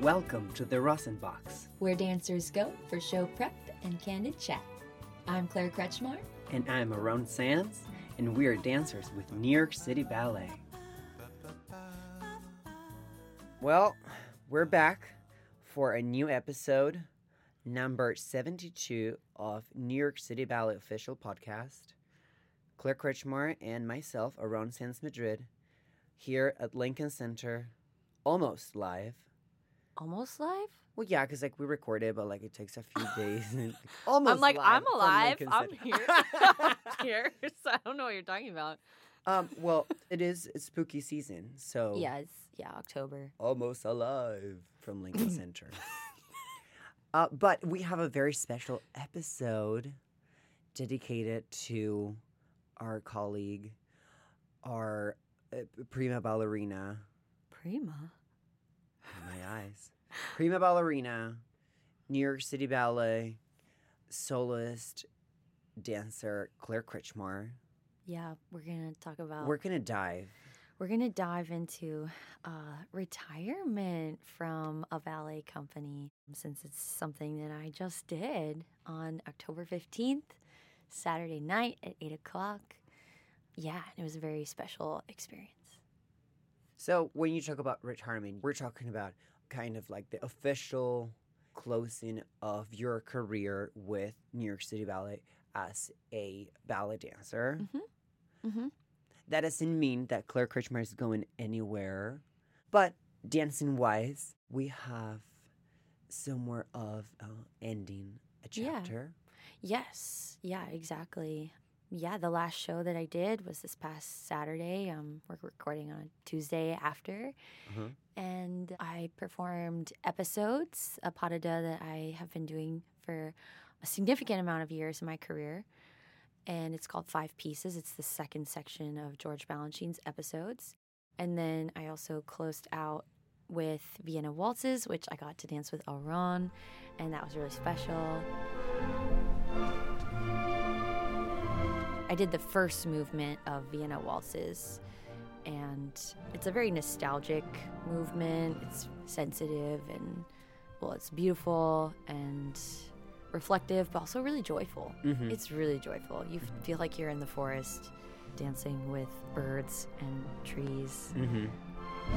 Welcome to the Rossin Box, where dancers go for show prep and candid chat. I'm Claire Kretschmar. And I'm Aaron Sanz, and we are dancers with New York City Ballet. Well, we're back for a new episode, number 72 of New York City Ballet Official Podcast. Claire Kretschmar and myself, Aaron Sanz Madrid, here at Lincoln Center, almost live. Almost live? Well, yeah, because we record it, but it takes a few days. And, almost. I'm live. I'm alive. I'm here. I'm here. So I don't know what you're talking about. Well, it is spooky season, so yeah, October. Almost alive from Lincoln Center. But we have a very special episode dedicated to our colleague, our prima ballerina. Prima. My eyes. Prima ballerina, New York City Ballet, soloist, dancer, Claire Kretschmar. Yeah, we're going to talk about... We're going to dive into retirement from a ballet company, since it's something that I just did on October 15th, Saturday night at 8 o'clock. Yeah, it was a very special experience. So when you talk about retirement, we're talking about kind of the official closing of your career with New York City Ballet as a ballet dancer. Mm-hmm. Mm-hmm. That doesn't mean that Claire Kretschmar is going anywhere. But dancing-wise, we have somewhere of ending a chapter. Yeah. Yes. Yeah, exactly. Yeah, the last show that I did was this past Saturday. We're recording on Tuesday after. Uh-huh. And I performed Episodes, a Partita that I have been doing for a significant amount of years in my career. And it's called Five Pieces. It's the second section of George Balanchine's Episodes. And then I also closed out with Vienna Waltzes, which I got to dance with Aaron, and that was really special. I did the first movement of Vienna Waltzes, and it's a very nostalgic movement. It's sensitive and, well, it's beautiful and reflective, but also really joyful. Mm-hmm. It's really joyful. You feel like you're in the forest dancing with birds and trees. Mm-hmm.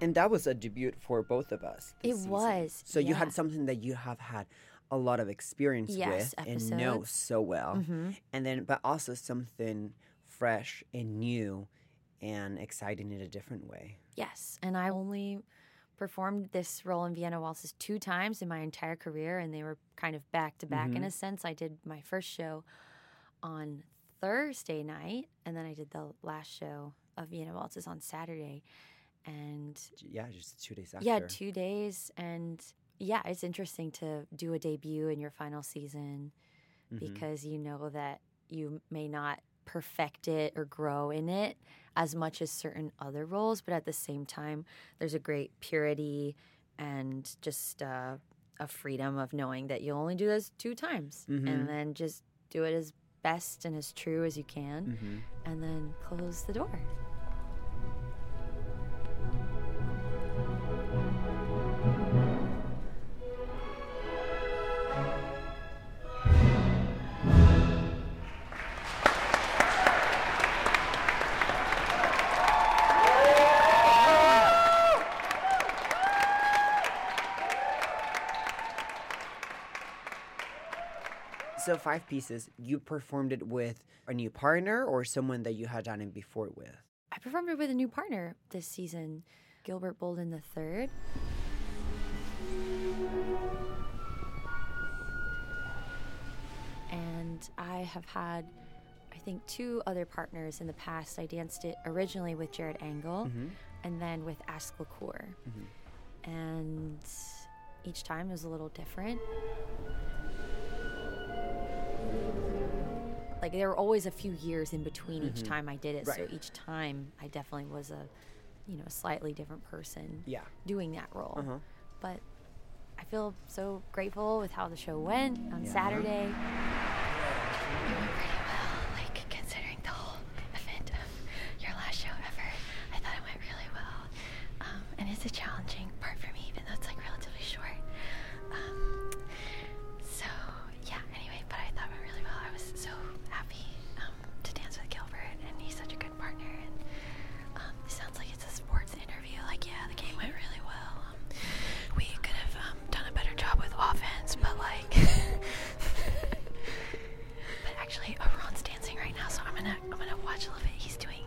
And that was a debut for both of us. It was this season. So you had something that you have had a lot of experience with Episodes. And know so well. Mm-hmm. And then, but also something fresh and new and exciting in a different way. Yes. And I only performed this role in Vienna Waltzes 2 times in my entire career, and they were kind of back to back in a sense. I did my first show on Thursday night, and then I did the last show of Vienna Waltzes on Saturday. And yeah, just 2 days after. Yeah, 2 days. And yeah, it's interesting to do a debut in your final season because you know that you may not perfect it or grow in it as much as certain other roles, but at the same time, there's a great purity and just a freedom of knowing that you'll only do those 2 times and then just do it as best and as true as you can and then close the door. So Five Pieces, you performed it with a new partner or someone that you had done it before with? I performed it with a new partner this season, Gilbert Bolden III. And I have had, I think, 2 other partners in the past. I danced it originally with Jared Angle and then with Ask LaCour. And each time it was a little different. There were always a few years in between each time I did it, so each time I definitely was a slightly different person doing that role. But I feel so grateful with how the show went on Saturday. It went pretty well, considering the whole event of your last show ever. I thought it went really the challenging part for me, even though it's like relatively short. So yeah, anyway, but I thought it went really well. I was so happy to dance with Gilbert, and he's such a good partner. And it sounds like it's a sports interview. Like, yeah, the game went really well. We could have done a better job with offense, but like, but actually, Aaron's dancing right now, so I'm gonna watch a little bit. He's doing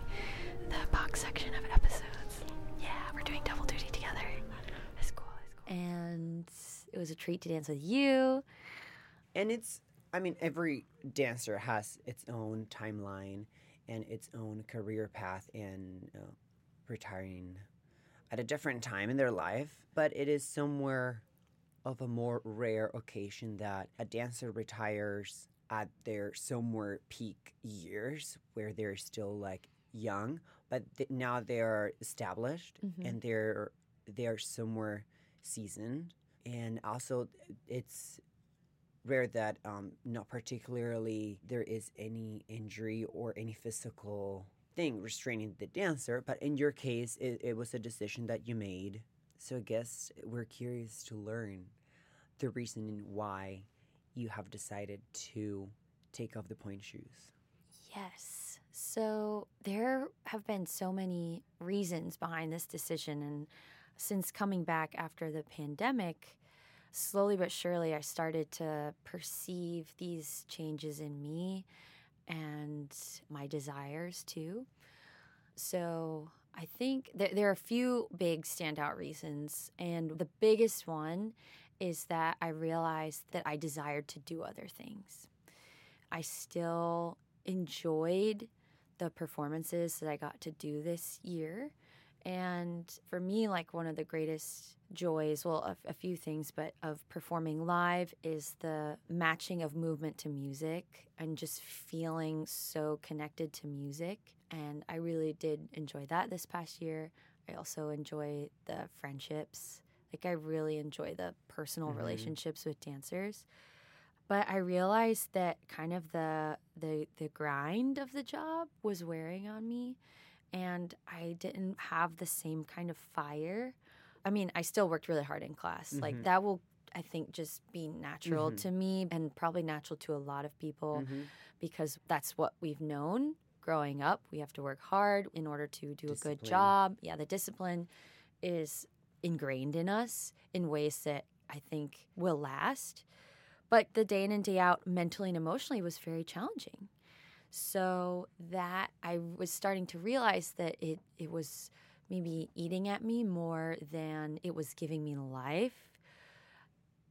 the box section of Episodes. Yeah, we're doing double duty together. It's cool. And it was a treat to dance with you. And it's, I mean, every dancer has its own timeline and its own career path and retiring at a different time in their life. But it is somewhere of a more rare occasion that a dancer retires at their somewhere peak years where they're still like young, but now they are established, mm-hmm. and they are somewhere seasoned. And also, it's rare that not particularly there is any injury or any physical thing restraining the dancer. But in your case, it was a decision that you made. So I guess we're curious to learn the reason why you have decided to take off the pointe shoes. Yes. So there have been so many reasons behind this decision. And since coming back after the pandemic, slowly but surely, I started to perceive these changes in me and my desires, too. So I think there are a few big standout reasons. And the biggest one is that I realized that I desired to do other things. I still enjoyed the performances that I got to do this year. And for me, like, one of the greatest joys, well, a few things, but of performing live is the matching of movement to music and just feeling so connected to music. And I really did enjoy that this past year. I also enjoy the friendships. Like, I really enjoy the personal mm-hmm. relationships with dancers. But I realized that kind of the grind of the job was wearing on me, and I didn't have the same kind of fire. I mean, I still worked really hard in class. Mm-hmm. Like, that will, I think, just be natural mm-hmm. to me, and probably natural to a lot of people, mm-hmm. because that's what we've known growing up. We have to work hard in order to do a good job. Yeah, the discipline is ingrained in us in ways that I think will last. But the day in and day out, mentally and emotionally, was very challenging. So that I was starting to realize that it was maybe eating at me more than it was giving me life.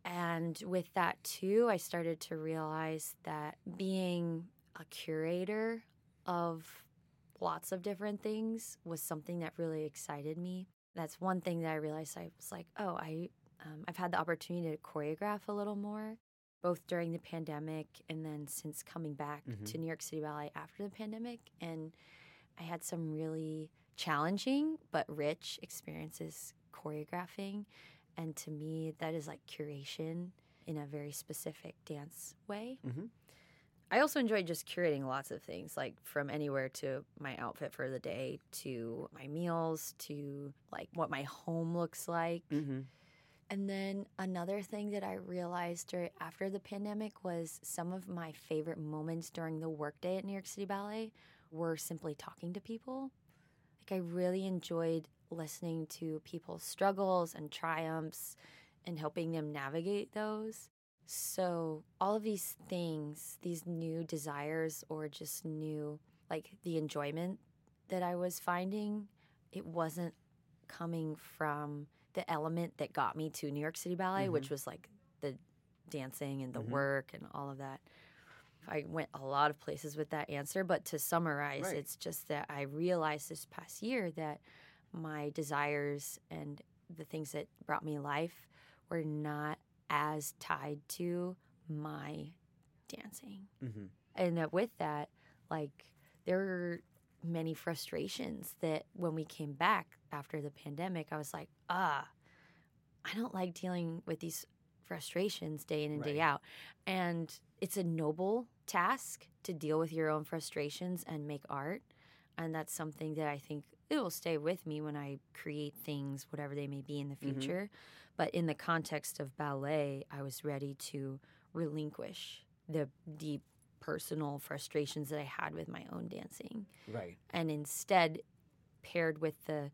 And with that, too, I started to realize that being a curator of lots of different things was something that really excited me. That's one thing that I realized. I was like, oh, I've had the opportunity to choreograph a little more, both during the pandemic and then since coming back mm-hmm. to New York City Ballet after the pandemic. And I had some really challenging but rich experiences choreographing. And to me, that is like curation in a very specific dance way. Mm-hmm. I also enjoy just curating lots of things, like from anywhere to my outfit for the day to my meals to like what my home looks like. Mm-hmm. And then another thing that I realized after the pandemic was some of my favorite moments during the workday at New York City Ballet were simply talking to people. Like, I really enjoyed listening to people's struggles and triumphs and helping them navigate those. So all of these things, these new desires or just new, like, the enjoyment that I was finding, it wasn't coming from the element that got me to New York City Ballet, mm-hmm. which was like the dancing and the mm-hmm. work and all of that. I went a lot of places with that answer, but to summarize, right. It's just that I realized this past year that my desires and the things that brought me life were not as tied to my dancing. Mm-hmm. And that with that, like, there were many frustrations that when we came back after the pandemic, I was like, I don't like dealing with these frustrations day in and right. day out. And it's a noble task to deal with your own frustrations and make art. And that's something that I think it will stay with me when I create things, whatever they may be in the future. Mm-hmm. But in the context of ballet, I was ready to relinquish the deep personal frustrations that I had with my own dancing. Right. And instead, paired with the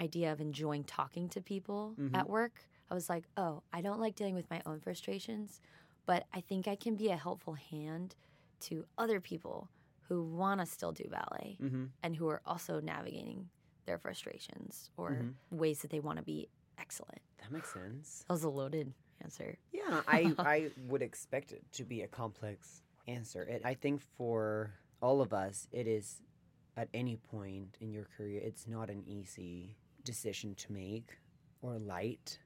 idea of enjoying talking to people mm-hmm. at work, I was like, oh, I don't like dealing with my own frustrations, but I think I can be a helpful hand to other people who want to still do ballet mm-hmm. and who are also navigating their frustrations or mm-hmm. ways that they want to be excellent. That makes sense. That was a loaded answer. Yeah, I would expect it to be a complex answer. I think for all of us, it is at any point in your career, it's not an easy decision to make or light.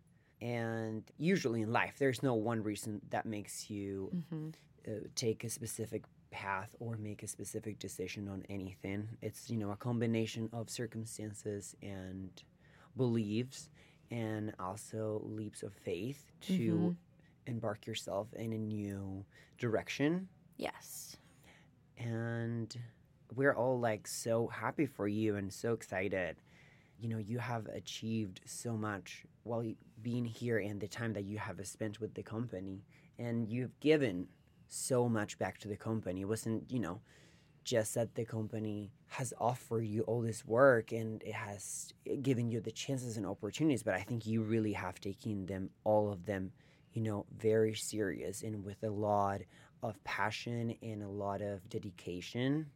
And usually in life, there's no one reason that makes you mm-hmm. Take a specific path or make a specific decision on anything. It's, you know, a combination of circumstances and beliefs and also leaps of faith to mm-hmm. embark yourself in a new direction. Yes. And we're all like so happy for you and so excited. You know, you have achieved so much while being here and the time that you have spent with the company. And you've given so much back to the company. It wasn't, you know, just that the company has offered you all this work and it has given you the chances and opportunities, but I think you really have taken them, all of them, you know, very serious and with a lot of passion and a lot of dedication.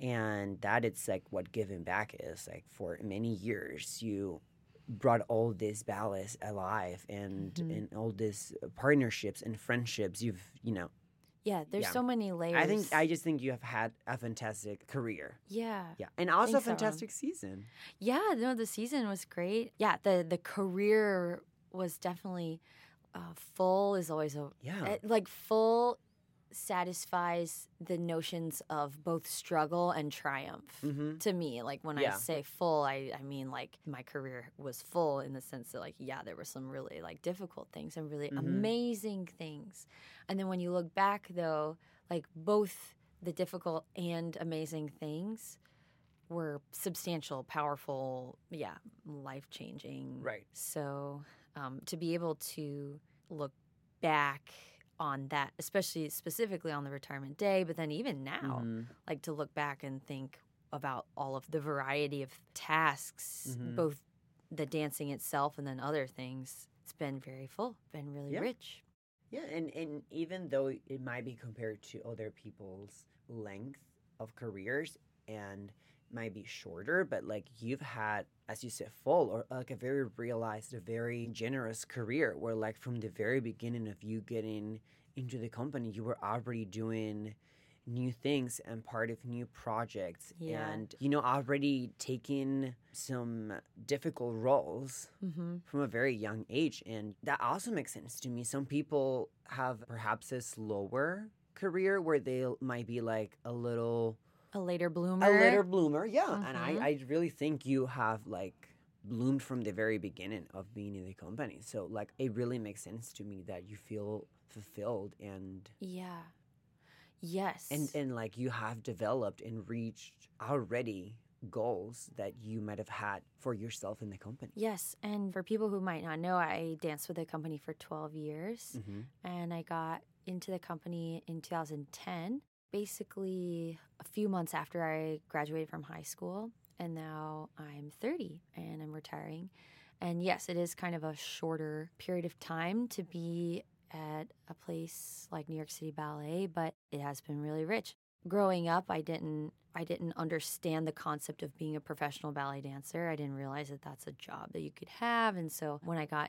And that it's like what giving back is. Like for many years, you brought all these ballets alive and, mm-hmm. and all these partnerships and friendships you've, you know. Yeah, there's so many layers. I just think you have had a fantastic career. Yeah. Yeah. And also a fantastic season. Yeah, no, the season was great. Yeah, the career was definitely full is always a... Yeah. Like full satisfies the notions of both struggle and triumph mm-hmm. to me. Like when I say full, I mean like my career was full in the sense that like, yeah, there were some really like difficult things and really mm-hmm. amazing things. And then when you look back though, like both the difficult and amazing things were substantial, powerful, life-changing. Right. So to be able to look back on that, especially specifically on the retirement day, but then even now, mm-hmm. like to look back and think about all of the variety of tasks, mm-hmm. both the dancing itself and then other things, it's been very full, been really rich. Yeah, and even though it might be compared to other people's length of careers and might be shorter, but like you've had, as you said, full or like a very realized, a very generous career where like from the very beginning of you getting into the company, you were already doing new things and part of new projects and, you know, already taking some difficult roles mm-hmm. from a very young age. And that also makes sense to me. Some people have perhaps a slower career where they might be like a later bloomer, yeah. Mm-hmm. And I really think you have, like, bloomed from the very beginning of being in the company. So, like, it really makes sense to me that you feel fulfilled and... Yeah. Yes. And like, you have developed and reached already goals that you might have had for yourself in the company. Yes. And for people who might not know, I danced with the company for 12 years. Mm-hmm. And I got into the company in 2010. Basically a few months after I graduated from high school, and now I'm 30 and I'm retiring. And yes, it is kind of a shorter period of time to be at a place like New York City Ballet, but it has been really rich. Growing up, I didn't understand the concept of being a professional ballet dancer. I didn't realize that that's a job that you could have. And so when I got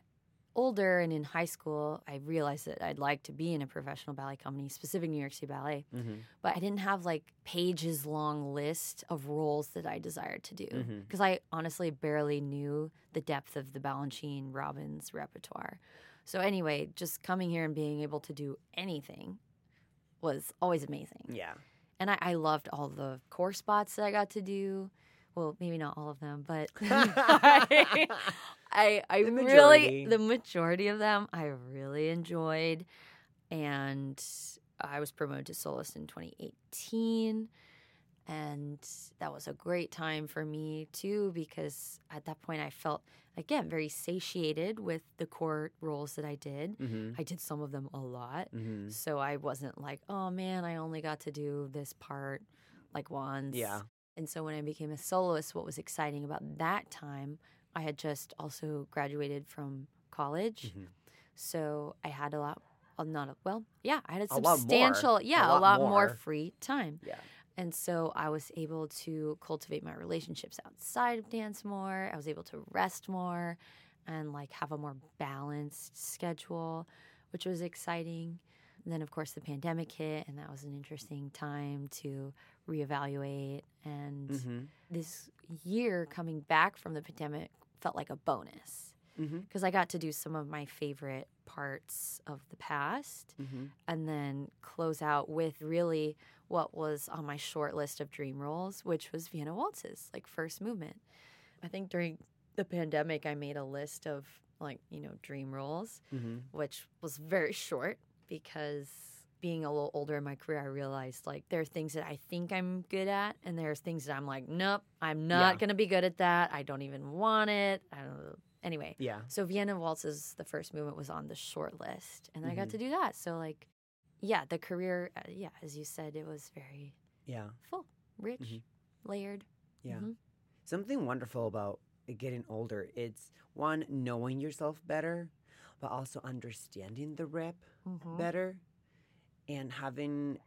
older and in high school, I realized that I'd like to be in a professional ballet company, specific New York City Ballet. Mm-hmm. But I didn't have like pages long list of roles that I desired to do because mm-hmm. I honestly barely knew the depth of the Balanchine Robbins repertoire. So anyway, just coming here and being able to do anything was always amazing. Yeah. And I loved all the core spots that I got to do. Well, maybe not all of them, but the majority of them I really enjoyed. And I was promoted to soloist in 2018. And that was a great time for me, too, because at that point I felt, again, very satiated with the court roles that I did. Mm-hmm. I did some of them a lot. Mm-hmm. So I wasn't like, oh, man, I only got to do this part like once. Yeah. And so when I became a soloist, what was exciting about that time, I had just also graduated from college. Mm-hmm. So I had a lot, not a, well, yeah, I had a substantial, lot more. Yeah, a lot more free time. Yeah. And so I was able to cultivate my relationships outside of dance more. I was able to rest more and, like, have a more balanced schedule, which was exciting. And then, of course, the pandemic hit, and that was an interesting time to reevaluate. And mm-hmm. this year coming back from the pandemic felt like a bonus because mm-hmm. I got to do some of my favorite parts of the past mm-hmm. and then close out with really what was on my short list of dream roles, which was Vienna Waltzes, like first movement. I think during the pandemic, I made a list of, like, you know, dream roles, mm-hmm. which was very short because being a little older in my career, I realized, like, there are things that I think I'm good at and there's things that I'm like, nope, I'm not going to be good at that. I don't even want it. I don't know. Anyway, yeah. So Vienna Waltzes, the first movement, was on the short list, and mm-hmm. I got to do that. So, like, yeah, the career, yeah, as you said, it was very full, rich, mm-hmm. layered. Yeah. Mm-hmm. Something wonderful about getting older, it's, one, knowing yourself better, but also understanding the rep mm-hmm. better and having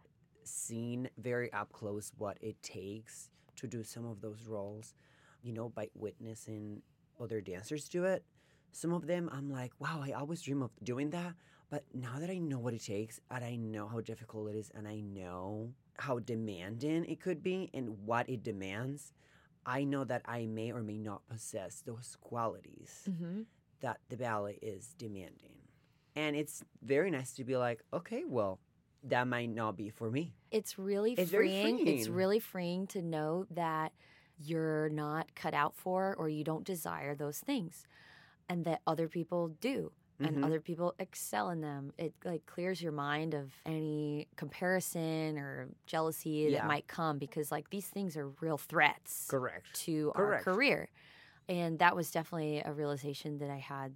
seen very up close what it takes to do some of those roles, you know, by witnessing other dancers do it. Some of them, I'm like, wow, I always dream of doing that. But now that I know what it takes and I know how difficult it is and I know how demanding it could be and what it demands, I know that I may or may not possess those qualities mm-hmm. that the ballet is demanding. And it's very nice to be like, okay, well, that might not be for me. It's really freeing. It's really freeing to know that you're not cut out for or you don't desire those things and that other people do and mm-hmm. other people excel in them. It, like, clears your mind of any comparison or jealousy that might come because, like, these things are real threats to our career. And that was definitely a realization that I had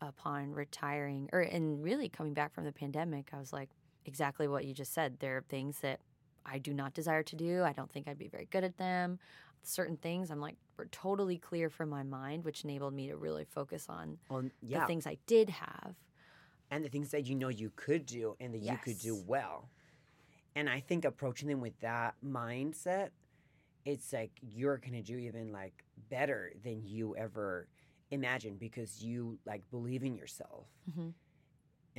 upon retiring or and really coming back from the pandemic. I was like, exactly what you just said. There are things that I do not desire to do. I don't think I'd be very good at them. Certain things I'm like were totally clear from my mind, which enabled me to really focus on the things I did have. And the things that you know you could do and that you could do well. And I think approaching them with that mindset, it's like you're going to do even, like, better than you ever imagined because you, like, believe in yourself. Mm-hmm.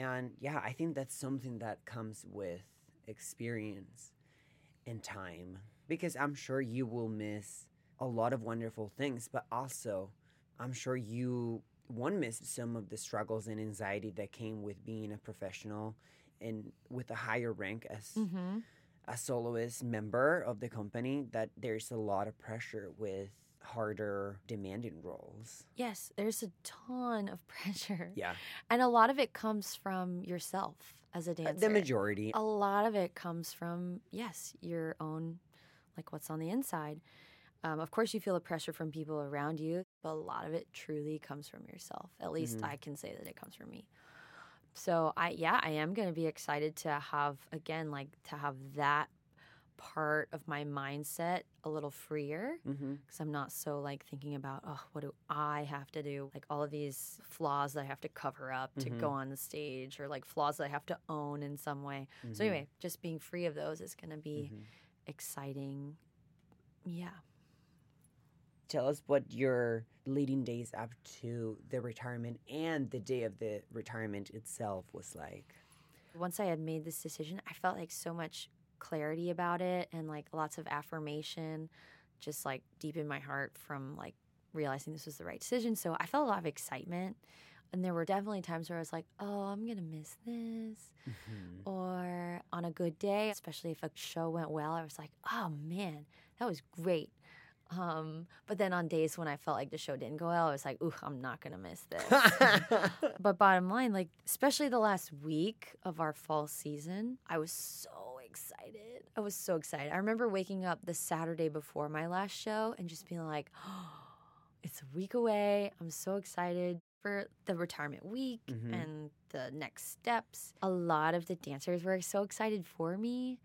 And, yeah, I think that's something that comes with experience and time. Because I'm sure you will miss a lot of wonderful things, but also I'm sure you won't miss some of the struggles and anxiety that came with being a professional and with a higher rank as mm-hmm. a soloist member of the company, that there's a lot of pressure with harder, demanding roles. Yes, there's a ton of pressure. Yeah. And a lot of it comes from yourself as a dancer. The majority. A lot of it comes from, yes, your own, like, what's on the inside. Of course, you feel the pressure from people around you, but a lot of it truly comes from yourself. At least mm-hmm. I can say that it comes from me. So, I am going to be excited to have, again, like, to have that part of my mindset a little freer because mm-hmm. I'm not so, like, thinking about, oh, what do I have to do? Like, all of these flaws that I have to cover up mm-hmm. to go on the stage or, like, flaws that I have to own in some way. Mm-hmm. So, anyway, just being free of those is going to be mm-hmm. exciting. Yeah. Tell us what your leading days up to the retirement and the day of the retirement itself was like. Once I had made this decision, I felt like so much clarity about it and, like, lots of affirmation just, like, deep in my heart from, like, realizing this was the right decision. So I felt a lot of excitement. And there were definitely times where I was like, oh, I'm going to miss this. Mm-hmm. Or on a good day, especially if a show went well, I was like, oh, man, that was great. But then on days when I felt like the show didn't go well, I was like, ooh, I'm not going to miss this. But bottom line, like, especially the last week of our fall season, I was so excited. I was so excited. I remember waking up the Saturday before my last show and just being like, oh, it's a week away. I'm so excited for the retirement week and the next steps. A lot of the dancers were so excited for me,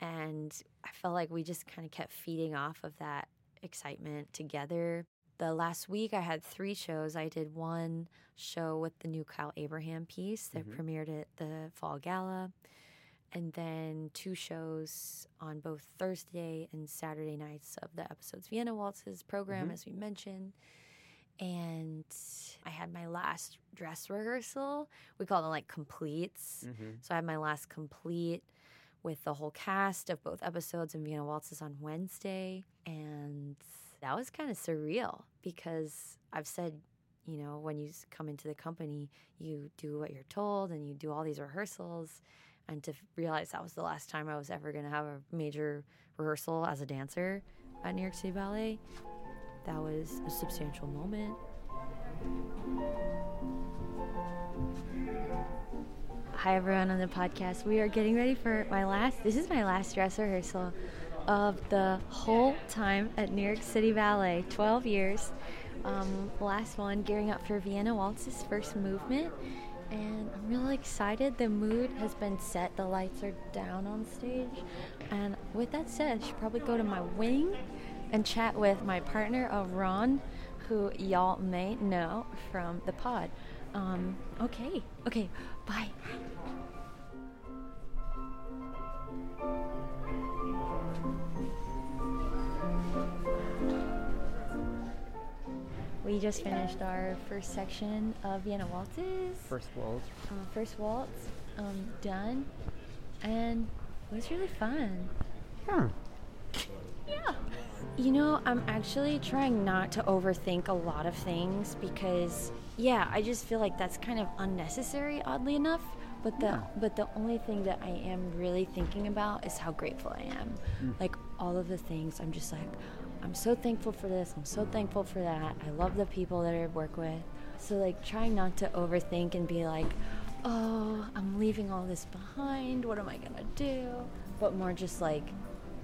and I felt like we just kind of kept feeding off of that excitement together. The last week, I had 3 shows. I did one show with the new Kyle Abraham piece that premiered at the Fall Gala, and then 2 shows on both Thursday and Saturday nights of the Episodes Vienna Waltzes program, as we mentioned. And I had my last dress rehearsal. We call them, like, completes. So I had my last complete with the whole cast of both Episodes and Vienna Waltzes on Wednesday, and that was kind of surreal because I've said, you know, when you come into the company, you do what you're told and you do all these rehearsals. And to realize that was the last time I was ever going to have a major rehearsal as a dancer at New York City Ballet, that was a substantial moment. Hi, everyone on the podcast. We are getting ready for this is my last dress rehearsal of the whole time at New York City Ballet, 12 years. Last one, gearing up for Vienna Waltz's first movement. And I'm really excited. The mood has been set. The lights are down on stage. And with that said, I should probably go to my wing and chat with my partner, Ron, who y'all may know from the pod. Okay, bye. We just finished our first section of Vienna Waltzes. First waltz, done, and it was really fun. Yeah. You know, I'm actually trying not to overthink a lot of things because, I just feel like that's kind of unnecessary, oddly enough. But the only thing that I am really thinking about is how grateful I am. Like, all of the things, I'm just like, I'm so thankful for this. I'm so thankful for that. I love the people that I work with. So, like, trying not to overthink and be like, oh, I'm leaving all this behind. What am I going to do? But more just like,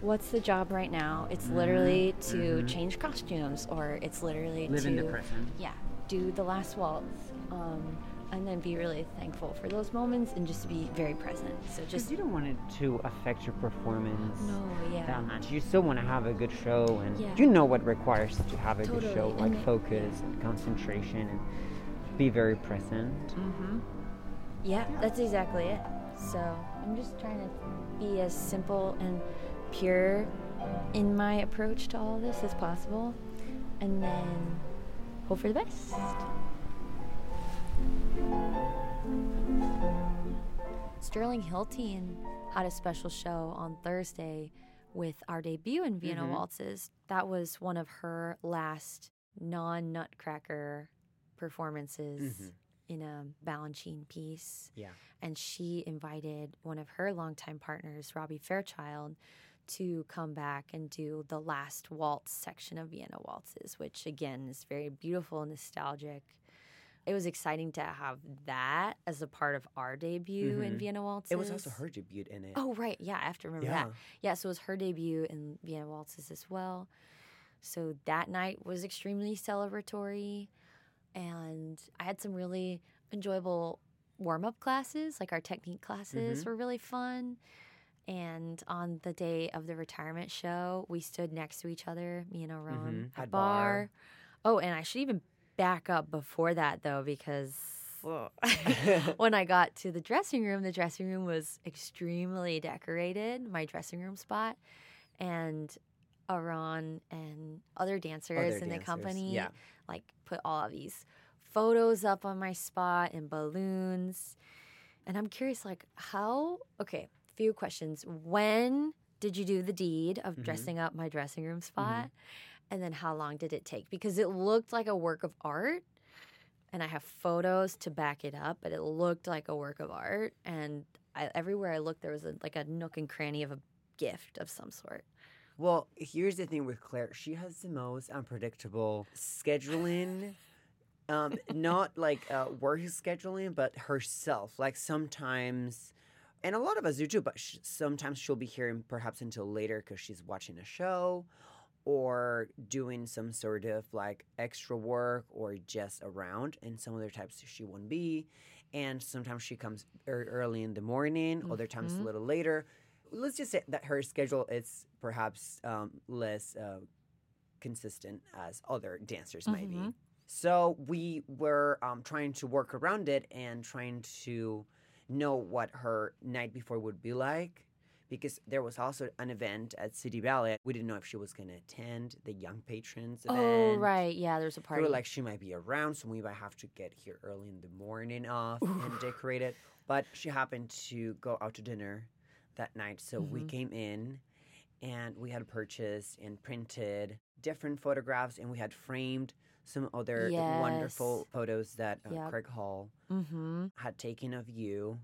what's the job right now? It's literally to change costumes, or it's literally live in the present. Yeah, do the last waltz. And then be really thankful for those moments and just be very present. So just you don't want it to affect your performance that much. You still want to have a good show, and you know what requires to have a good show, like focus and concentration and be very present. Yeah, that's exactly it. So I'm just trying to be as simple and pure in my approach to all of this as possible, and then hope for the best. Sterling Hilton had a special show on Thursday with our debut in Vienna Waltzes. That was one of her last non-Nutcracker performances in a Balanchine piece. Yeah. And she invited one of her longtime partners, Robbie Fairchild, to come back and do the last waltz section of Vienna Waltzes, which, again, is very beautiful and nostalgic. It was exciting to have that as a part of our debut in Vienna Waltzes. It was also her debut in it. Oh, right. Yeah, I have to remember that. Yeah, so it was her debut in Vienna Waltzes as well. So that night was extremely celebratory. And I had some really enjoyable warm-up classes, like our technique classes were really fun. And on the day of the retirement show, we stood next to each other, me and Aaron, at bar. Oh, and I should even back up before that, though, because when I got to the dressing room was extremely decorated, my dressing room spot, and Aaron and other dancers in the company like put all of these photos up on my spot and balloons. And I'm curious, like, few questions. When did you do the deed of dressing up my dressing room spot? And then how long did it take? Because it looked like a work of art, and I have photos to back it up, but it looked like a work of art. And everywhere I looked, there was a nook and cranny of a gift of some sort. Well, here's the thing with Claire. She has the most unpredictable scheduling. Not work scheduling, but herself. Like, sometimes And a lot of us do too, but sometimes she'll be here perhaps until later because she's watching a show or doing some sort of like extra work or just around. And some other types she won't be. And sometimes she comes early in the morning, mm-hmm. other times a little later. Let's just say that her schedule is perhaps less consistent as other dancers mm-hmm. might be. So we were trying to work around it and trying to know what her night before would be like, because there was also an event at City Ballet. We didn't know if she was going to attend the Young Patrons event. Oh, right. Yeah, there's a party. We were like, she might be around, so we might have to get here early in the morning off and decorate it. But she happened to go out to dinner that night, so mm-hmm. we came in, and we had purchased and printed different photographs, and we had framed some other wonderful photos that Craig Hall had taken of you,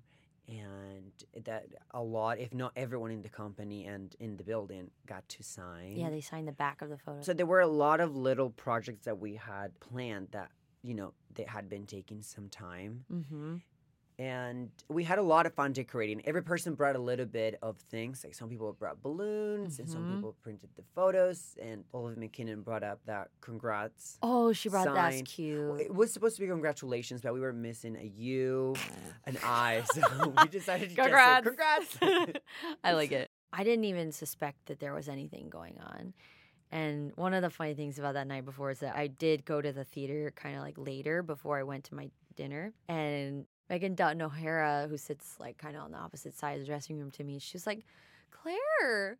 and that a lot, if not everyone in the company and in the building, got to sign. Yeah, they signed the back of the photo. So there were a lot of little projects that we had planned that, you know, they had been taking some time. Mm-hmm. And we had a lot of fun decorating. Every person brought a little bit of things. Like some people brought balloons and some people printed the photos. And Oliver McKinnon brought up that congrats. Oh, she brought that. That's cute. It was supposed to be congratulations, but we were missing a U, an I. So we decided to just say congrats. I like it. I didn't even suspect that there was anything going on. And one of the funny things about that night before is that I did go to the theater kind of like later before I went to my dinner. And Megan Dutton O'Hara, who sits like kind of on the opposite side of the dressing room to me, she was like, "Claire,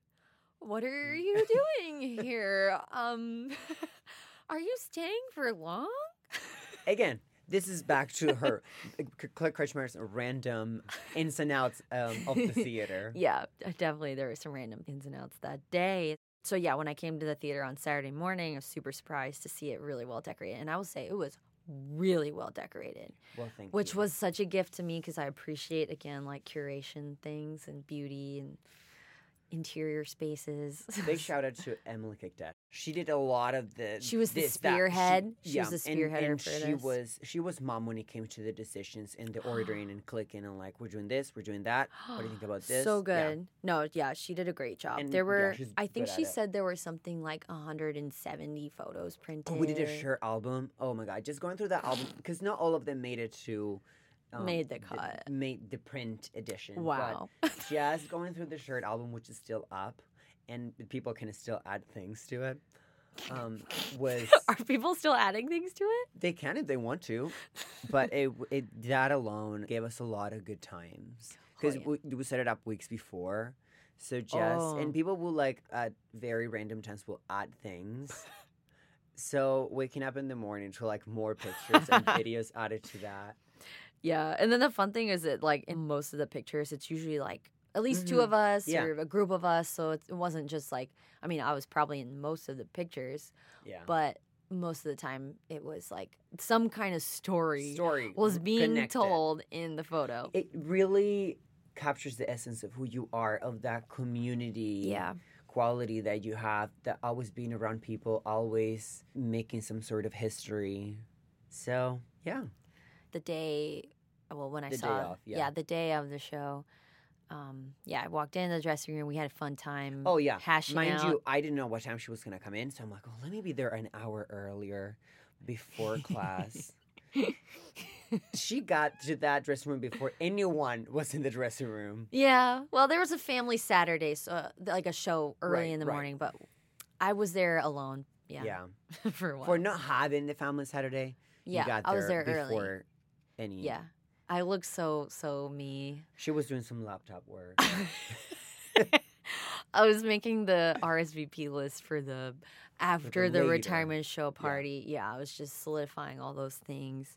what are you doing here? Are you staying for long?" Again, this is back to her, Claire Kretschmar's random ins and outs of the theater. Yeah, definitely there were some random ins and outs that day. So yeah, when I came to the theater on Saturday morning, I was super surprised to see it really well decorated. And I will say it was really well decorated, which was such a gift to me because I appreciate, again, like curation things and beauty and interior spaces. Big shout out to Emily Kikta. She did a lot of the. She was the spearhead. She was the spearheader and for this. She was mom when it came to the decisions and the ordering and clicking and like, we're doing this, we're doing that. What do you think about this? So good. Yeah. No, yeah, she did a great job. And there were, I think she said there were something like 170 photos printed. Oh, we did a shirt album. Oh my God, just going through that album because not all of them made it to. Made the cut. Made the print edition. Wow. But just going through the shirt album, which is still up, and people can still add things to it. Are people still adding things to it? They can if they want to. But it that alone gave us a lot of good times. Because we set it up weeks before. So and people will like at very random times will add things. So waking up in the morning to like more pictures and videos added to that. Yeah, and then the fun thing is that, like, in most of the pictures, it's usually, like, at least two of us or a group of us, so it wasn't just, like, I mean, I was probably in most of the pictures, but most of the time it was, like, some kind of story was being told in the photo. It really captures the essence of who you are, of that community quality that you have, that always being around people, always making some sort of history. So, yeah. The day of the show, I walked in the dressing room. We had a fun time. Oh, yeah. Hashing out. Mind you, I didn't know what time she was going to come in. So I'm like, oh, let me be there an hour earlier before class. She got to that dressing room before anyone was in the dressing room. Yeah. Well, there was a family Saturday, so like a show early in the morning. But I was there alone. Yeah. For a while. For not having the family Saturday. Yeah, I was there before early. Yeah. I look so me. She was doing some laptop work. I was making the RSVP list for the after the retirement show party. Yeah, I was just solidifying all those things.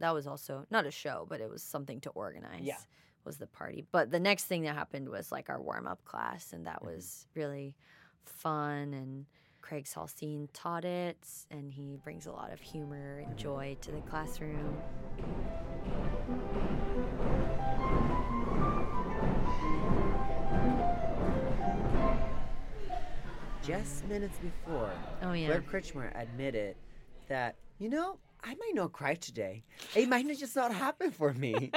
That was also not a show, but it was something to organize. Yeah. Was the party. But the next thing that happened was like our warm-up class, and that was really fun, and Craig Salstein taught it, and he brings a lot of humor and joy to the classroom. Just minutes before, Claire Kretschmar admitted that, I might not cry today. It might just not happen for me.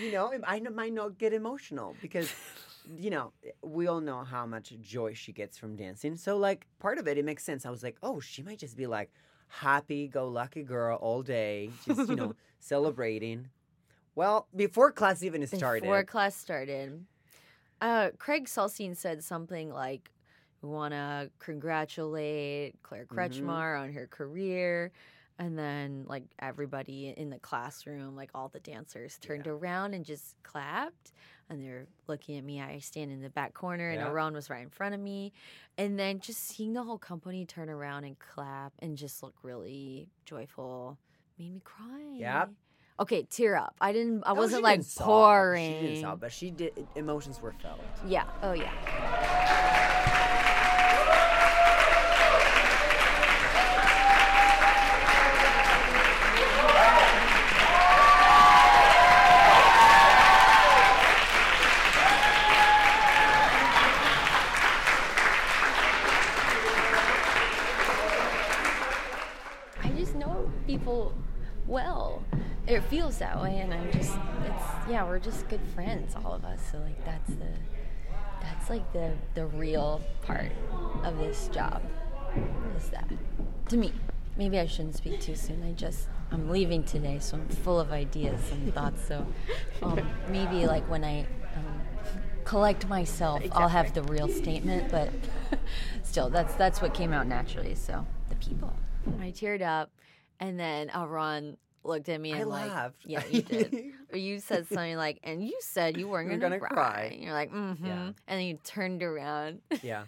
You know, I might not get emotional because, you know, we all know how much joy she gets from dancing. So, like, part of it, it makes sense. I was like, oh, she might just be like, happy-go-lucky girl all day, just, you know, celebrating. Well, before class even started. Craig Salstein said something like, we want to congratulate Claire Kretschmar on her career. And then, like, everybody in the classroom, like, all the dancers turned around and just clapped. And they're looking at me. I stand in the back corner, and Aaron was right in front of me. And then just seeing the whole company turn around and clap and just look really joyful made me cry. Yeah. Okay, tear up. I wasn't, like, pouring. She didn't sob, but she did. Emotions were felt. Yeah. Oh, yeah. It feels that way, and we're just good friends, all of us. So, like, that's the real part of this job is that. To me, maybe I shouldn't speak too soon. I'm leaving today, so I'm full of ideas and thoughts. So, maybe like when I collect myself, exactly. I'll have the real statement. But still, that's what came out naturally. So the people. I teared up, and then Aaron looked at me and laughed. Yeah, you did. Or you said something like, and you said you weren't going to cry. And you're like, And then you turned around. Yeah.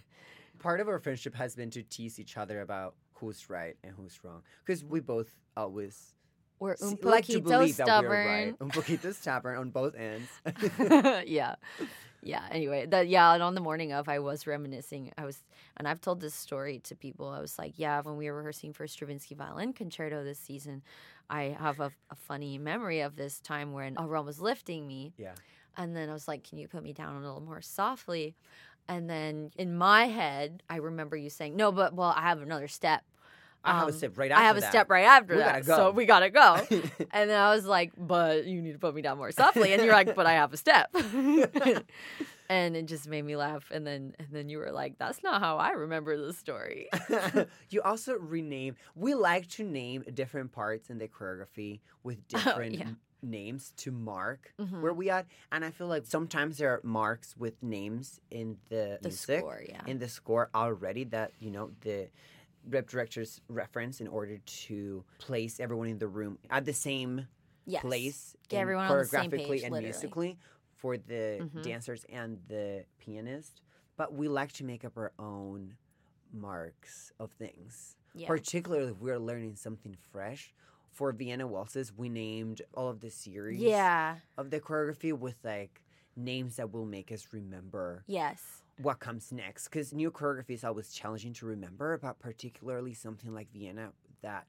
Part of our friendship has been to tease each other about who's right and who's wrong. Because we both always like to believe that we're right. Un poquito stubborn on both ends. Yeah. Yeah. Anyway, and on the morning of, I was reminiscing. And I've told this story to people. I was like, yeah, when we were rehearsing for Stravinsky Violin Concerto this season, I have a funny memory of this time when Aaron was lifting me. Yeah. And then I was like, can you put me down a little more softly? And then in my head, I remember you saying, no, but, well, I have another step. I have a step right after that. So we gotta go. And then I was like, but you need to put me down more softly. And you're like, but I have a step. And it just made me laugh. And then you were like, that's not how I remember the story. You also we like to name different parts in the choreography with different names to mark where we are. And I feel like sometimes there are marks with names in the music, score, in the score already that, you know, the rep director's reference in order to place everyone in the room at the same place, get everyone choreographically on the same page, and musically for the dancers and the pianist. But we like to make up our own marks of things, particularly if we're learning something fresh. For Vienna Waltzes, we named all of the series of the choreography with, like, names that will make us remember what comes next. Because new choreography is always challenging to remember, but particularly something like Vienna, that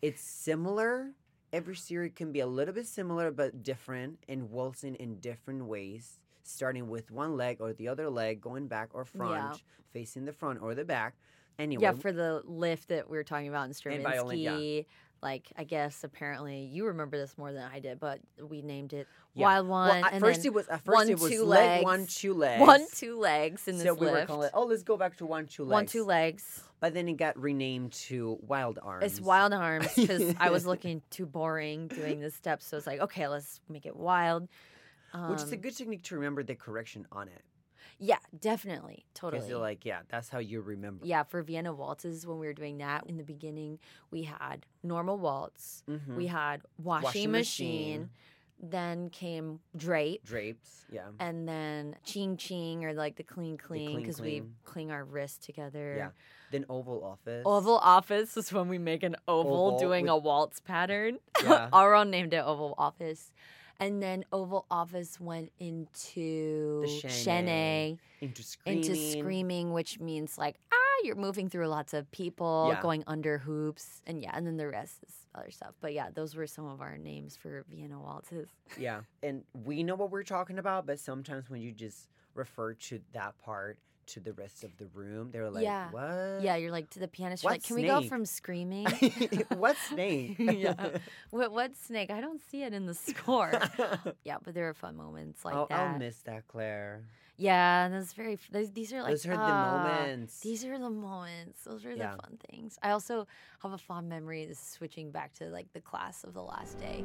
it's similar. Every series can be a little bit similar but different, and waltzing in different ways, starting with one leg or the other leg, going back or front, facing the front or the back. Anyway. Yeah, for the lift that we were talking about in Stravinsky. And violin, like, I guess apparently you remember this more than I did, but we named it Wild One. Well, at first it was 1, 2 legs. 1, 2 legs in this lift. So we were calling it, let's go back to 1, 2 legs. 1, 2 legs. But then it got renamed to Wild Arms. It's Wild Arms because I was looking too boring doing this step. So it's like, okay, let's make it wild. Which is a good technique to remember the correction on it. Yeah, definitely. Totally. Because you're like, that's how you remember. Yeah, for Vienna Waltzes, when we were doing that, in the beginning, we had normal waltz. Mm-hmm. We had washing machine. Then came drape. Drapes, yeah. And then ching, or like the cling, because we cling our wrists together. Yeah. Then oval office. Oval office is when we make an oval doing a waltz pattern. Yeah. Aaron named it oval office. And then oval office went into Shene. Into screaming, which means like, you're moving through lots of people, going under hoops. And then the rest is other stuff. But those were some of our names for Vienna Waltzes. Yeah. And we know what we're talking about, but sometimes when you just refer to that part, to the rest of the room. They were like, what? Yeah, you're like, to the pianist, you're like, can we go from screaming? What snake? Yeah. What snake? I don't see it in the score. Yeah, but there were fun moments like that. I'll miss that, Claire. Yeah, these are like, those are the moments. These are the moments. Those are the fun things. I also have a fond memory of switching back to like the class of the last day.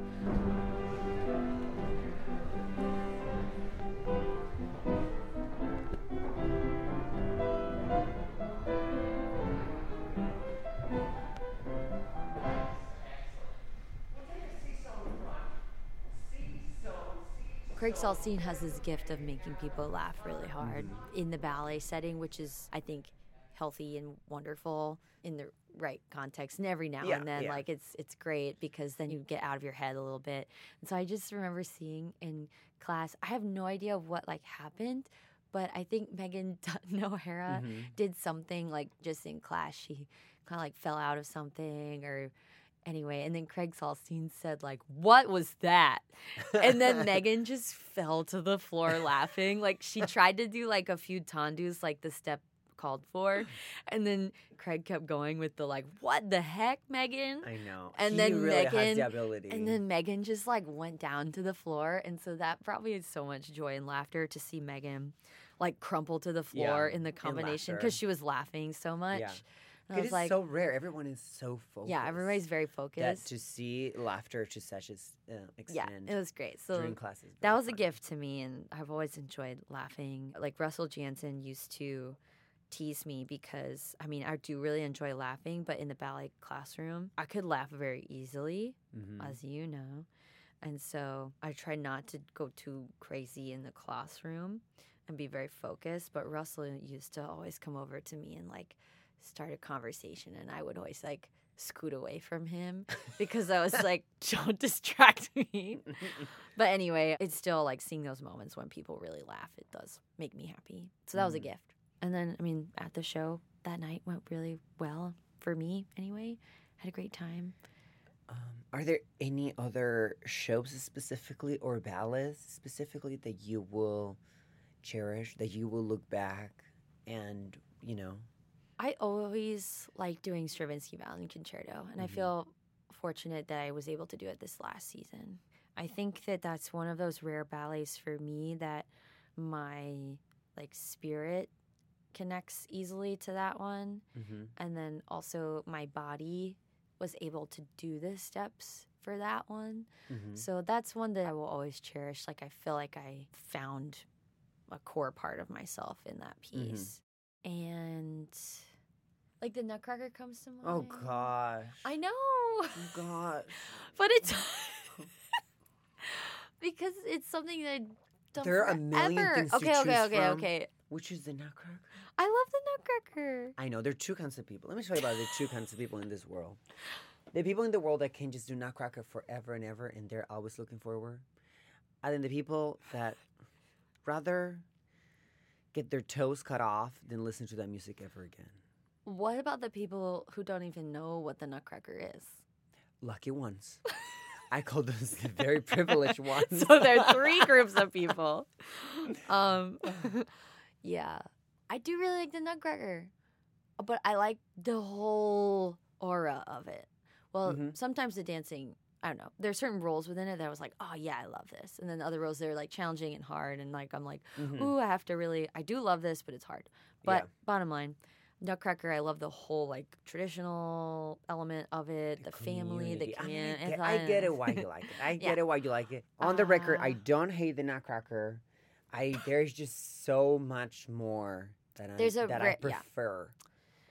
Craig Salstein has this gift of making people laugh really hard in the ballet setting, which is, I think, healthy and wonderful in the right context. And every now and then, like, it's great because then you get out of your head a little bit. And so I just remember seeing in class, I have no idea what, like, happened, but I think Megan Dutton O'Hara did something, like, just in class. She kind of, like, fell out of something or... Anyway, and then Craig Salstein said, like, what was that? And then Megan just fell to the floor laughing. Like, she tried to do, like, a few tendus, like the step called for. And then Craig kept going with the, like, what the heck, Megan? I know. And he then really Megan, has the ability. And then Megan just, like, went down to the floor. And so that probably is so much joy and laughter to see Megan, like, crumple to the floor in the combination. Because she was laughing so much. Yeah. It is like, so rare. Everyone is so focused. Yeah, everybody's very focused. That to see laughter to such an extent. Yeah, it was great. So during classes, that was fun. A gift to me, and I've always enjoyed laughing. Like Russell Jansen used to tease me because, I mean, I do really enjoy laughing, but in the ballet classroom, I could laugh very easily, as you know. And so I try not to go too crazy in the classroom and be very focused. But Russell used to always come over to me and, like, start a conversation, and I would always like scoot away from him because I was like, don't distract me. But anyway, it's still like seeing those moments when people really laugh, it does make me happy. So that was a gift. And then, I mean, at the show that night went really well for me anyway. Had a great time. Are there any other shows specifically or ballets specifically that you will cherish, that you will look back and, you know? I always like doing Stravinsky Violin Concerto, and I feel fortunate that I was able to do it this last season. I think that that's one of those rare ballets for me that my, like, spirit connects easily to that one, and then also my body was able to do the steps for that one. So that's one that I will always cherish. Like, I feel like I found a core part of myself in that piece. And, like, the Nutcracker comes to mind. Oh, gosh. I know. Oh, gosh. But it's... because it's something that I've done There are forever. A million things to choose from. Okay. Which is the Nutcracker. I love the Nutcracker. I know. There are two kinds of people. Let me tell you about the two kinds of people in this world. The people in the world that can just do Nutcracker forever and ever, and they're always looking forward. And then the people that rather... get their toes cut off, then listen to that music ever again. What about the people who don't even know what the Nutcracker is? Lucky ones. I call those the very privileged ones. So there are three groups of people. Yeah. I do really like the Nutcracker. But I like the whole aura of it. Well, sometimes the dancing... I don't know. There are certain roles within it that I was like, oh, yeah, I love this. And then the other roles that are, like, challenging and hard. And, like, I'm like, ooh, I have to really – I do love this, but it's hard. But bottom line, Nutcracker, I love the whole, like, traditional element of it, the family, the community. I get it why you like it. I get it why you like it. On the record, I don't hate the Nutcracker. There's just so much more that I prefer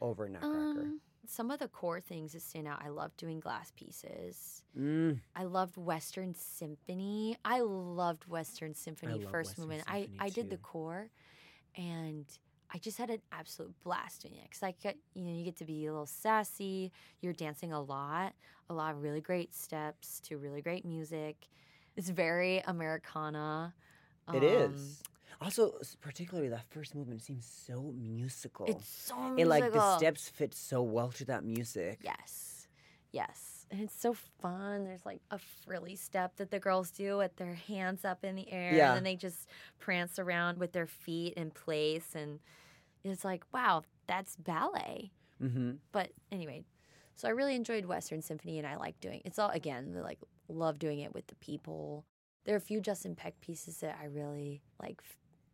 over Nutcracker. Some of the core things that stand out, I loved doing glass pieces. I loved Western Symphony. First movement. I did the core, and I just had an absolute blast doing it. Because you get to be a little sassy. You're dancing a lot of really great steps to really great music. It's very Americana. It is. Also, particularly that first movement seems so musical. It's so musical. And, like, the steps fit so well to that music. Yes. And it's so fun. There's, like, a frilly step that the girls do with their hands up in the air. Yeah. And then they just prance around with their feet in place. And it's like, wow, that's ballet. Mm-hmm. But anyway, so I really enjoyed Western Symphony, and I like doing it. It's all, again, like, love doing it with the people. There are a few Justin Peck pieces that I really, like,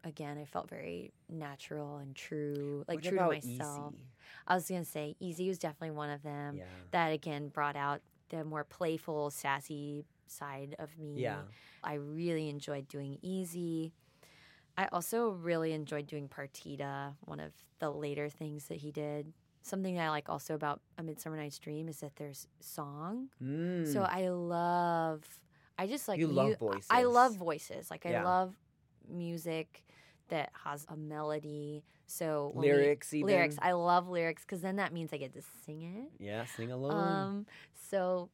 again, I felt very natural and true, like, what true to myself. Easy? I was going to say Easy was definitely one of them. Yeah. That, again, brought out the more playful, sassy side of me. Yeah. I really enjoyed doing Easy. I also really enjoyed doing Partita, one of the later things that he did. Something that I like also about A Midsummer Night's Dream is that there's song. Mm. So I love voices. I love voices. Like, yeah. I love music that has a melody. So lyrics. I love lyrics because then that means I get to sing it. Yeah, sing along. So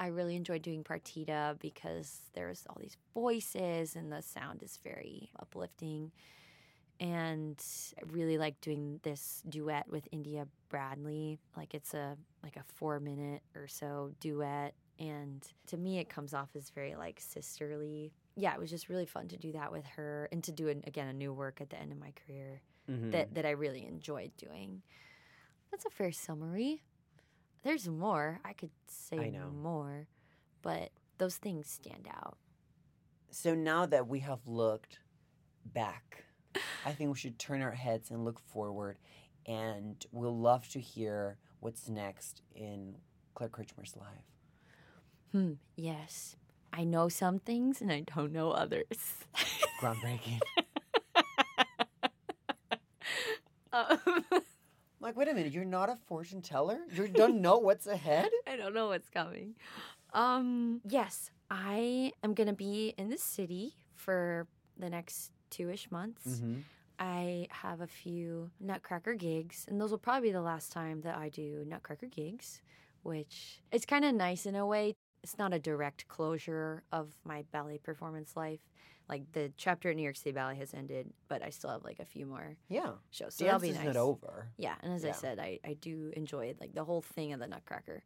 I really enjoyed doing Partita because there's all these voices and the sound is very uplifting. And I really like doing this duet with India Bradley. Like, it's a 4-minute or so duet. And to me, it comes off as very, like, sisterly. Yeah, it was just really fun to do that with her and to do, again, a new work at the end of my career mm-hmm. that I really enjoyed doing. That's a fair summary. There's more. I could say more. But those things stand out. So now that we have looked back, I think we should turn our heads and look forward, and we'll love to hear what's next in Claire Kretschmar's life. Yes. I know some things and I don't know others. Groundbreaking. Like, wait a minute, you're not a fortune teller? You don't know what's ahead? I don't know what's coming. Yes, I am going to be in the city for the next 2-ish months. Mm-hmm. I have a few Nutcracker gigs, and those will probably be the last time that I do Nutcracker gigs, which it's kind of nice in a way. It's not a direct closure of my ballet performance life. Like, the chapter at New York City Ballet has ended, but I still have, like, a few more shows. So that'll be nice. Dance isn't over. Yeah, and as I said, I do enjoy, like, the whole thing of the Nutcracker.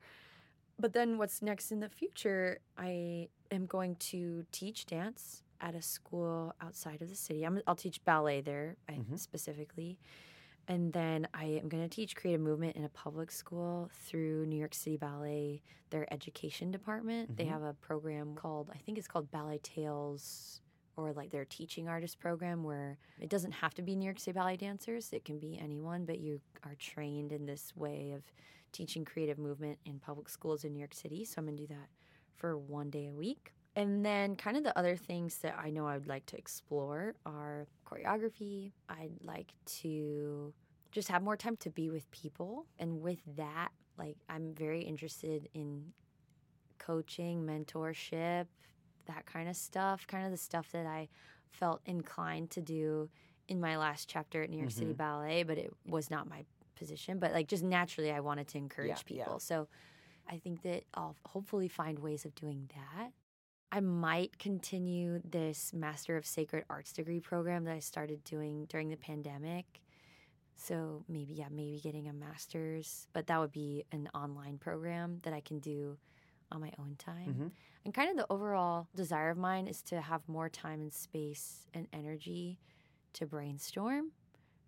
But then what's next in the future, I am going to teach dance at a school outside of the city. I'll teach ballet there specifically. And then I am going to teach creative movement in a public school through New York City Ballet, their education department. Mm-hmm. They have a program called, I think it's called Ballet Tales, or like their teaching artist program, where it doesn't have to be New York City Ballet dancers. It can be anyone, but you are trained in this way of teaching creative movement in public schools in New York City. So I'm going to do that for one day a week. And then kind of the other things that I know I would like to explore are choreography. I'd like to just have more time to be with people. And with that, like, I'm very interested in coaching, mentorship, that kind of stuff, kind of the stuff that I felt inclined to do in my last chapter at New York City Ballet, but it was not my position. But, like, just naturally I wanted to encourage people. Yeah. So I think that I'll hopefully find ways of doing that. I might continue this Master of Sacred Arts degree program that I started doing during the pandemic. So maybe getting a master's, but that would be an online program that I can do on my own time. Mm-hmm. And kind of the overall desire of mine is to have more time and space and energy to brainstorm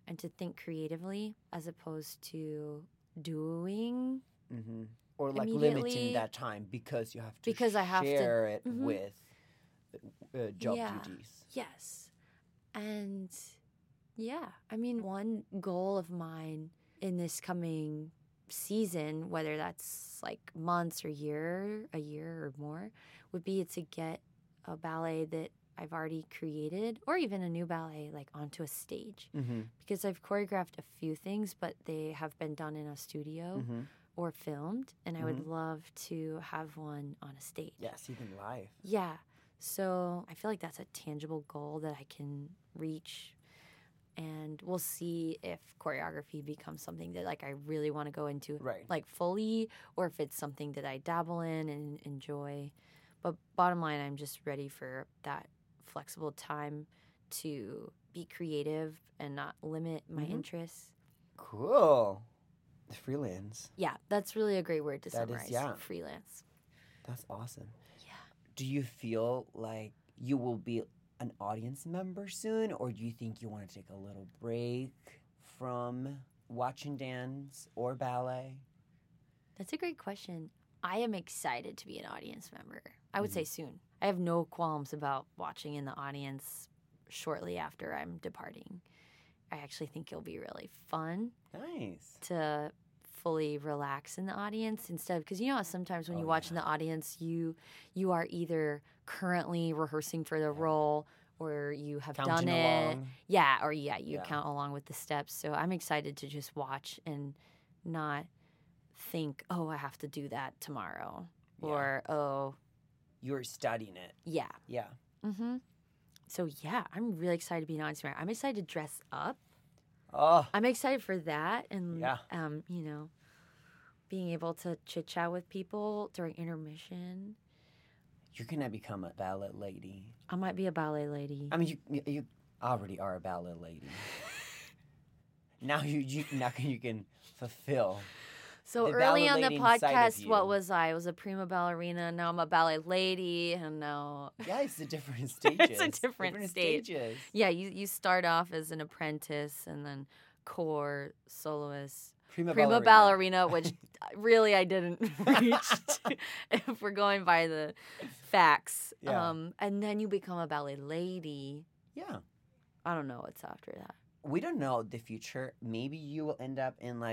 and to think creatively as opposed to doing. Mm-hmm. Or, like, limiting that time because you have to share it with job duties. Yes. And, I mean, one goal of mine in this coming season, whether that's, like, months or a year or more, would be to get a ballet that I've already created, or even a new ballet, like, onto a stage. Mm-hmm. Because I've choreographed a few things, but they have been done in a studio. Mm-hmm. Or filmed, and I would love to have one on a stage. Yes, even live. Yeah. So I feel like that's a tangible goal that I can reach, and we'll see if choreography becomes something that, like, I really want to go into, like, fully, or if it's something that I dabble in and enjoy. But bottom line, I'm just ready for that flexible time to be creative and not limit my interests. Cool. Freelance. Yeah, that's really a great word to summarize. Freelance. That's awesome. Yeah. Do you feel like you will be an audience member soon, or do you think you want to take a little break from watching dance or ballet? That's a great question. I am excited to be an audience member. I would say soon. I have no qualms about watching in the audience shortly after I'm departing. I actually think it'll be really fun. Nice. To fully relax in the audience instead, because you know how sometimes when you watch in the audience, you are either currently rehearsing for the role or you have counting done it. Along. Yeah, or you count along with the steps. So I'm excited to just watch and not think, oh, I have to do that tomorrow. Yeah. Or, oh. You're studying it. Yeah. Yeah. Mm-hmm. So, yeah, I'm really excited to be an audience member. I'm excited to dress up. Oh. I'm excited for that and, you know, being able to chit-chat with people during intermission. You're going to become a ballet lady. I might be a ballet lady. I mean, you already are a ballet lady. Now you can fulfill... So early on the podcast, what was I? I was a prima ballerina. Now I'm a ballet lady, and now it's the different stages. It's a different stages. Yeah, you start off as an apprentice, and then corps, soloist, prima ballerina, which really I didn't reach. If we're going by the facts, and then you become a ballet lady. Yeah, I don't know what's after that. We don't know the future. Maybe you will end up in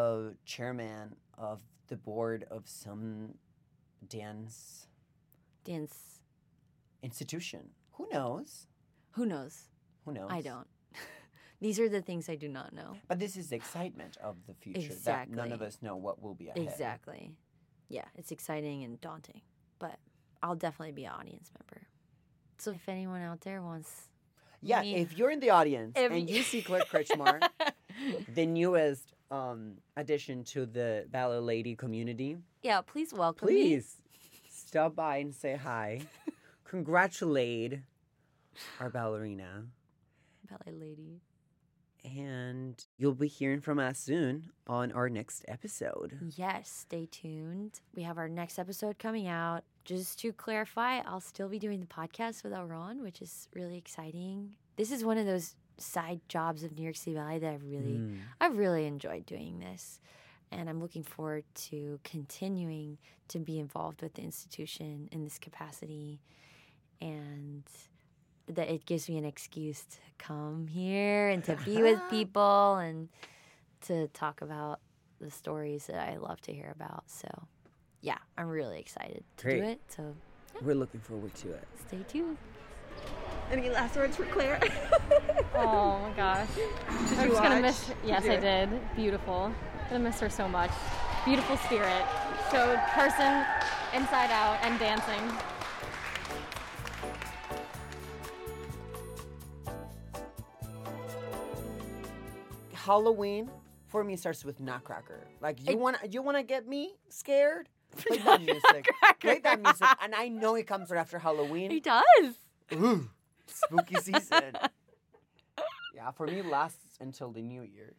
a chairman of the board of some dance institution. Who knows? I don't. These are the things I do not know. But this is the excitement of the future. Exactly. That none of us know what will be ahead. Exactly. Yeah, it's exciting and daunting, but I'll definitely be an audience member. So if anyone out there wants... Yeah, if you're in the audience and you see Claire Kretschmar, the newest... addition to the ballet lady community. Yeah, please welcome me. Please stop by and say hi. Congratulate our ballerina. Ballet lady. And you'll be hearing from us soon on our next episode. Yes, stay tuned. We have our next episode coming out. Just to clarify, I'll still be doing the podcast with Aaron, which is really exciting. This is one of those side jobs of New York City Ballet that I've really enjoyed doing this, and I'm looking forward to continuing to be involved with the institution in this capacity, and that it gives me an excuse to come here and to be with people and to talk about the stories that I love to hear about. So yeah, I'm really excited to do it. So yeah. We're looking forward to it. Stay tuned. Any last words for Claire? Oh my gosh. I'm just gonna miss her. Yes, I did. Beautiful. I'm gonna miss her so much. Beautiful spirit. So person inside out and dancing. Halloween for me starts with Nutcracker. Like you wanna get me scared? Play that music. Play that music. And I know it comes right after Halloween. He does. Ooh, spooky season. Yeah, for me, lasts until the new year.